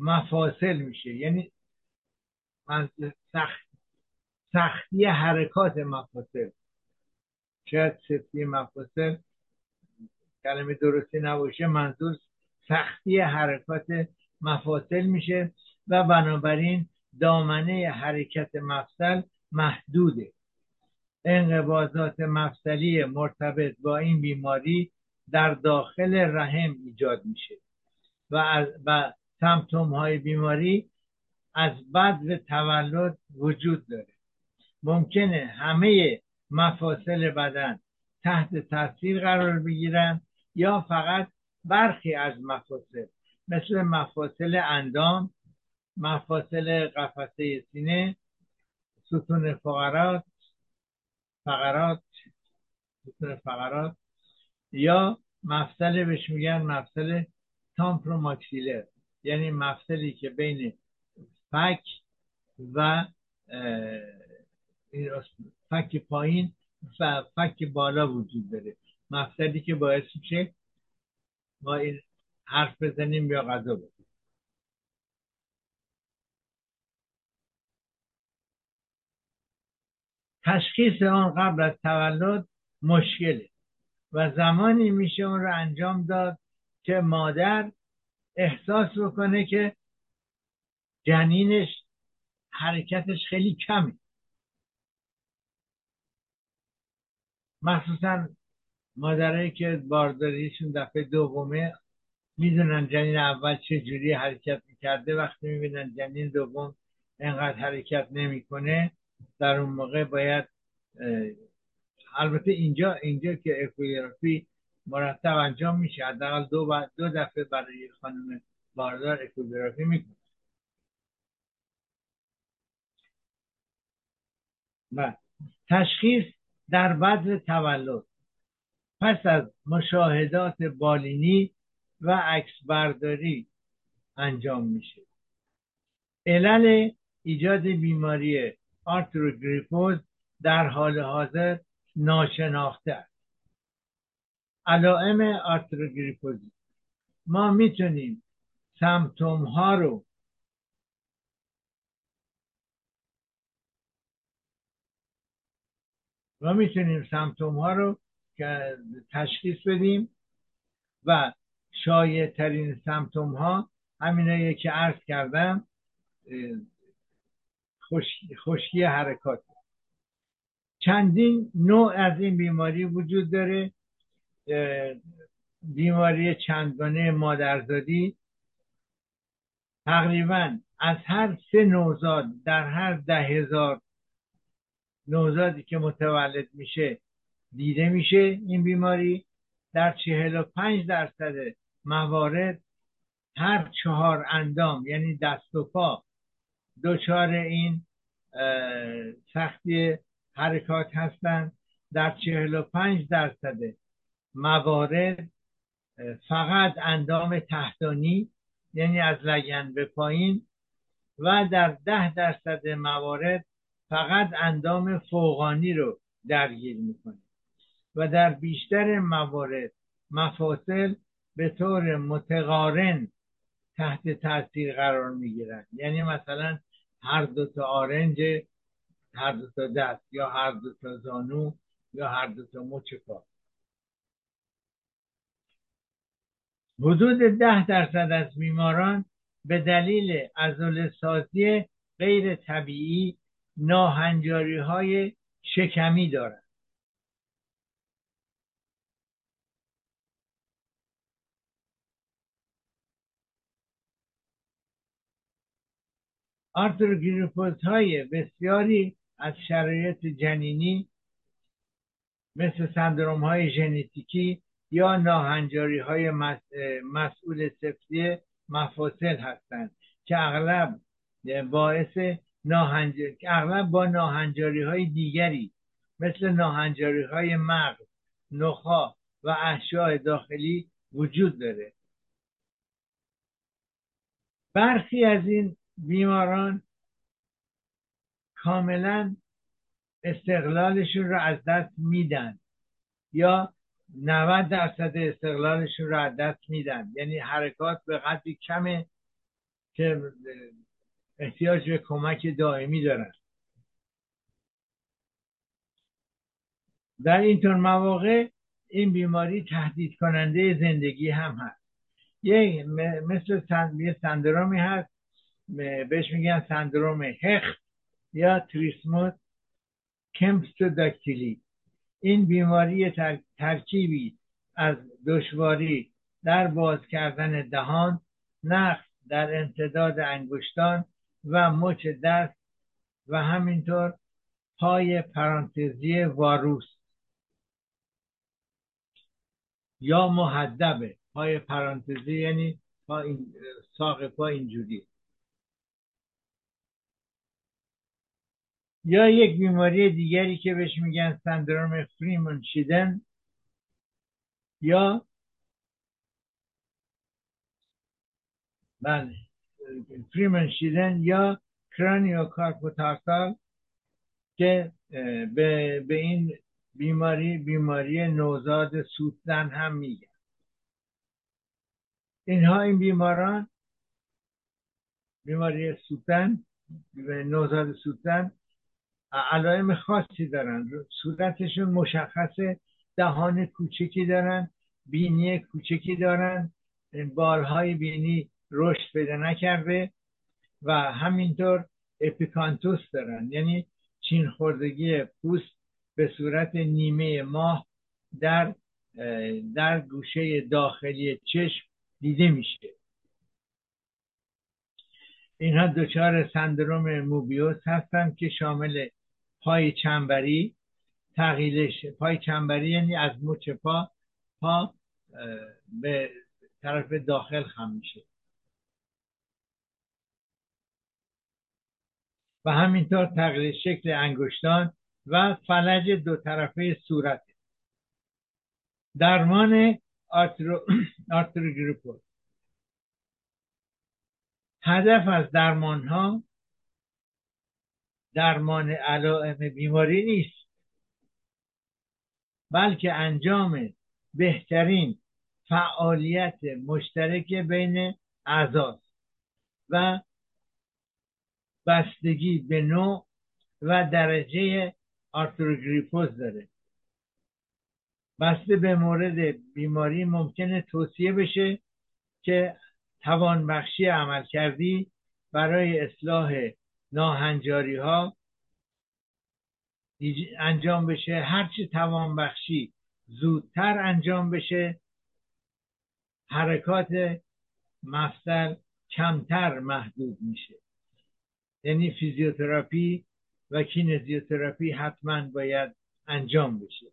مفاصل میشه، یعنی سخت سختی حرکات مفاصل. شاید سفتی مفاصل کلمه درستی نباشه، منظور سختی حرکات مفاصل میشه و بنابراین دامنه حرکت مفصل محدوده. انقباضات مفصلی مرتبط با این بیماری در داخل رحم ایجاد میشه و از و سمپتوم های بیماری از بدو تولد وجود داره. ممکنه همه مفاصل بدن تحت تاثیر قرار بگیرن یا فقط برخی از مفاصل، مثل مفاصل اندام، مفاصل قفسه سینه، ستون فقرات فقرات ستون فقرات یا مفصل بهش میگن مفصل تامپروماکسیلر، یعنی مفصلی که بین فک و فک پایین و فک بالا وجود داره، مفصلی که باعث میشه ما این حرف بزنیم یا غذا بخوریم. تشخیص آن قبل از تولد مشکله و زمانی میشه اون رو انجام داد که مادر احساس بکنه که جنینش حرکتش خیلی کمه. مخصوصا مادرایی که بارداریشون دفعه دومه میدونن جنین اول چه جوری حرکت میکرده، وقتی میبینن جنین دوم انقدر حرکت نمیکنه در اون موقع باید، البته اینجا اینجا که اکوگرافی مرتب انجام میشه، حداقل دو دو دفعه برای خانم باردار اکوگرافی میکنه. و تشخیص در بدو تولد پس از مشاهدات بالینی و عکس برداری انجام میشه. علل ایجاد بیماری آرتروگریپوز در حال حاضر ناشناخته است. علائم آرتروگریپوزی ما میتونیم سمپتوم ها رو ما میتونیم سمپتوم ها رو تشخیص بدیم و شایع ترین سمپتوم ها همینایی که عرض کردم، خشکی خشکی حرکات. چندین نوع از این بیماری وجود داره: بیماری چندگانه مادرزادی. تقریبا از هر سه نوزاد در هر ده هزار نوزادی که متولد میشه دیده میشه این بیماری. در چهل و پنج درصد موارد هر چهار اندام، یعنی دست و پا، دوچار این سختی حرکات هستند. در چهل و پنج درصد موارد فقط اندام تحتانی، یعنی از لگن به پایین، و در ده درصد موارد فقط اندام فوقانی رو درگیر میکنه و در بیشتر موارد مفاصل به طور متقارن تحت تاثیر قرار میگیرن. یعنی مثلا هر دو تا آرنج، هر دو تا دست، یا هر دو تا زانو، یا هر دو تا مچ پا. حدود ده درصد از بیماران به دلیل عضله سازی غیر طبیعی ناهنجاری های شکمی دارند. آرتروگریپوز های بسیاری از شرایط جنینی مثل سندروم های ژنتیکی یا ناهنجاری های مسئول سفتی مفاصل هستند که اغلب باعث ناهنجاری اغلب با ناهنجاری های دیگری مثل ناهنجاری های مغز، نخاع و احشاء داخلی وجود داره. برخی از این بیماران کاملا استقلالشون رو از دست میدن یا نود درصد استقلالشون رو از دست میدن، یعنی حرکات به قدری کمه که احتیاج به کمک دائمی دارن. در اینطور مواقع این بیماری تهدید کننده زندگی هم هست. یه مثل سندرومی هست بهش میگن سندروم هخت یا تریسموت کمستو دکتیلی. این بیماری تر... ترکیبی از دشواری در باز کردن دهان، نقص در امتداد انگشتان و مچ دست و همینطور پای پرانتزی واروس یا محدبه. پای پرانتزی یعنی پا این... ساق پا اینجوری. یا یک بیماری دیگری که بهش میگن سندرم فریمن شیدن یا بله فریمن شیدن یا کرانیو کارپو تارسال که به, به این بیماری بیماری نوزاد سوتزن هم میگن. اینها این بیماران بیماری سوتزن نوزاد سوتزن علائم خاصی دارن. صورتشون مشخصه، دهان کوچکی دارن، بینی کوچکی دارن، بارهای بینی رشد پیدا نکرده و همینطور اپیکانتوس دارن، یعنی چین خوردگی پوست به صورت نیمه ماه در در گوشه داخلی چشم دیده میشه. اینها دچار سندروم موبیوس هستن که شامل پای چنبری، تغییرش پای چنبری یعنی از مچ پا پا به طرف داخل خم میشه و همینطور تغییر شکل انگشتان و فلج دو طرفه صورت. درمان آرترو آرتروگریپوز هدف از درمان ها درمان علائم بیماری نیست، بلکه انجام بهترین فعالیت مشترک بین اعضا و بستگی به نوع و درجه آرتروگریپوز داره. بسته به مورد بیماری ممکنه توصیه بشه که توانبخشی عمل کردی برای اصلاح ناهنجاری ها انجام بشه. هرچی توانبخشی زودتر انجام بشه، حرکات مفصل کمتر محدود میشه. یعنی فیزیوتراپی و کینزیوتراپی حتما باید انجام بشه.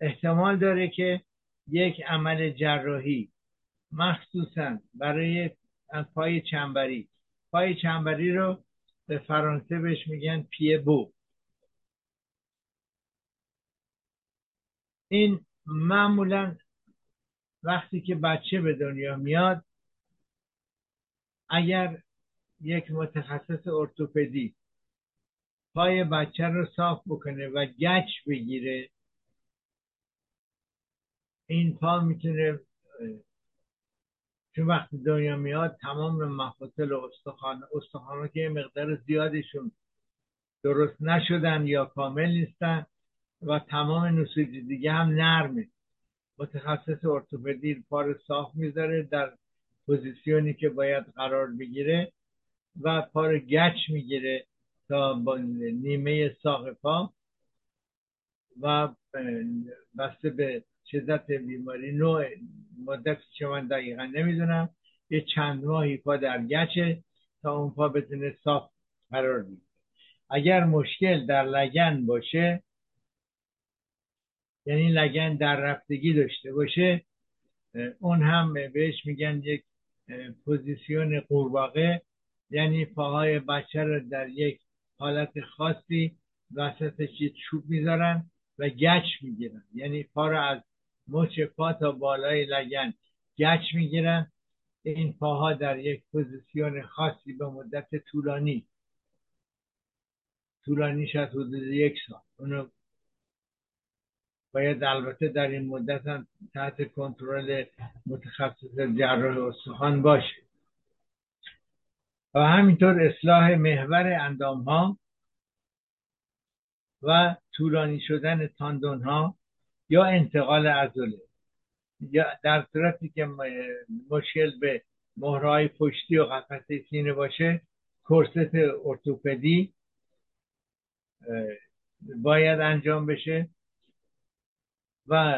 احتمال داره که یک عمل جراحی مخصوصا برای پای چنبری، پای چنبری رو به فرانسه بهش میگن پیه بو، این معمولا وقتی که بچه به دنیا میاد اگر یک متخصص ارتوپدی پای بچه رو صاف بکنه و گچ بگیره، این پا میتونه چون وقتی دنیا میاد تمام مفاصل استخوان استخوان که مقدار زیادشون درست نشدن یا کامل نیستن و تمام نسوج دیگه هم نرمه. متخصص ارتوپدی پا رو صاف میذاره در پوزیشنی که باید قرار بگیره و پا رو گچ میگیره تا نیمه ساق پا و بسته به شدت بیماری نوع مدت که من دقیقا نمیدونم یه چند ماهی پا در گچه تا اون پا بتونه صاف قرار بگیره. اگر مشکل در لگن باشه، یعنی لگن در رفتگی داشته باشه، اون هم بهش میگن یک پوزیسیون قورباغه، یعنی پاهای بچه رو در یک حالت خاصی وسطش یه چوب میذارن و گچ میگیرن، یعنی پا رو از مچ پا تا بالای لگن گچ میگیرن. این پاها در یک پوزیسیون خاصی به مدت طولانی طولانی شد حدود یک سال، اونو باید البته در این مدت هم تحت کنترل متخصص جراح استخوان باشه. و همینطور اصلاح محور اندام ها و طولانی شدن تاندون ها یا انتقال عضله. در صورتی که مشکل به مهرهای پشتی و قفسه سینه باشه، کورست ارتوپدی باید انجام بشه و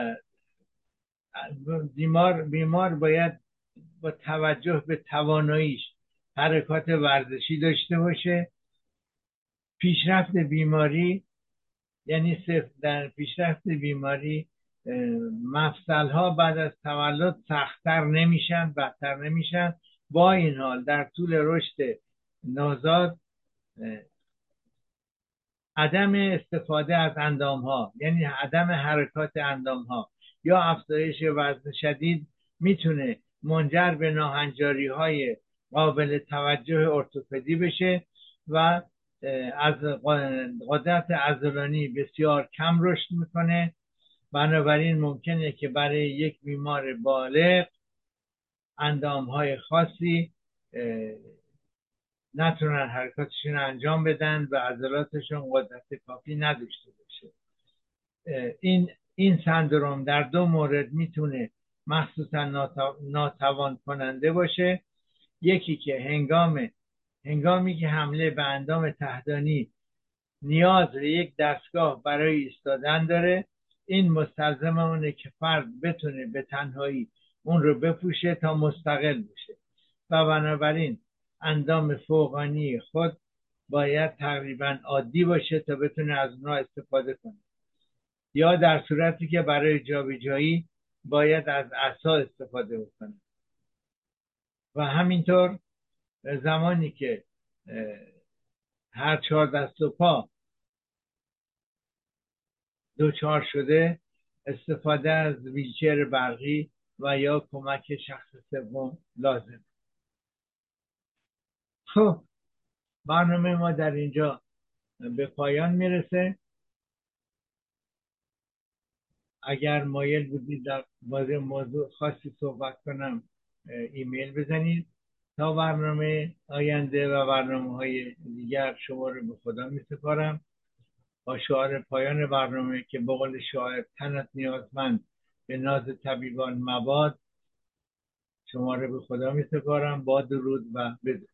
بیمار بیمار باید با توجه به تواناییش حرکات ورزشی داشته باشه. پیشرفت بیماری یعنی صرف در پیشرفت بیماری مفصل‌ها بعد از تولد سخت‌تر نمیشن، بدتر نمیشن. با این حال در طول رشد نوزاد عدم استفاده از اندام ها، یعنی عدم حرکات اندام ها یا افزایش وزن شدید میتونه منجر به ناهنجاری های قابل توجه ارتوپدی بشه و از قدرت عضلانی بسیار کم رشد میکنه. بنابراین ممکنه که برای یک بیمار بالغ اندام های خاصی نتونن حرکاتشون انجام بدن و عضلاتشون قدرت کافی نداشته باشه. این این سندروم در دو مورد میتونه مخصوصا ناتو... ناتوان کننده باشه. یکی که هنگام هنگامی که حمله به اندام تحتانی نیاز به یک دستگاه برای ایستادن داره، این مستلزم اونه که فرد بتونه به تنهایی اون رو بپوشه تا مستقل بشه و بنابراین اندام فوقانی خود باید تقریبا عادی باشه تا بتونه از اونها استفاده کنه. یا در صورتی که برای جابجایی باید از عصا استفاده بکنه. و همینطور زمانی که هر چهار دست و پا دوچار شده، استفاده از ویلچر برقی و یا کمک شخص سوم لازم. خب برنامه ما در اینجا به پایان میرسه. اگر مایل بودید در باره موضوع خاصی صحبت کنم ایمیل بزنید. تا برنامه آینده و برنامه های دیگر شما رو به خدا می سپارم با شعار پایان برنامه که به قول شاعر تنت نیازمند به ناز طبیبان مباد. شما رو به خدا می سپارم با درود و بدرود.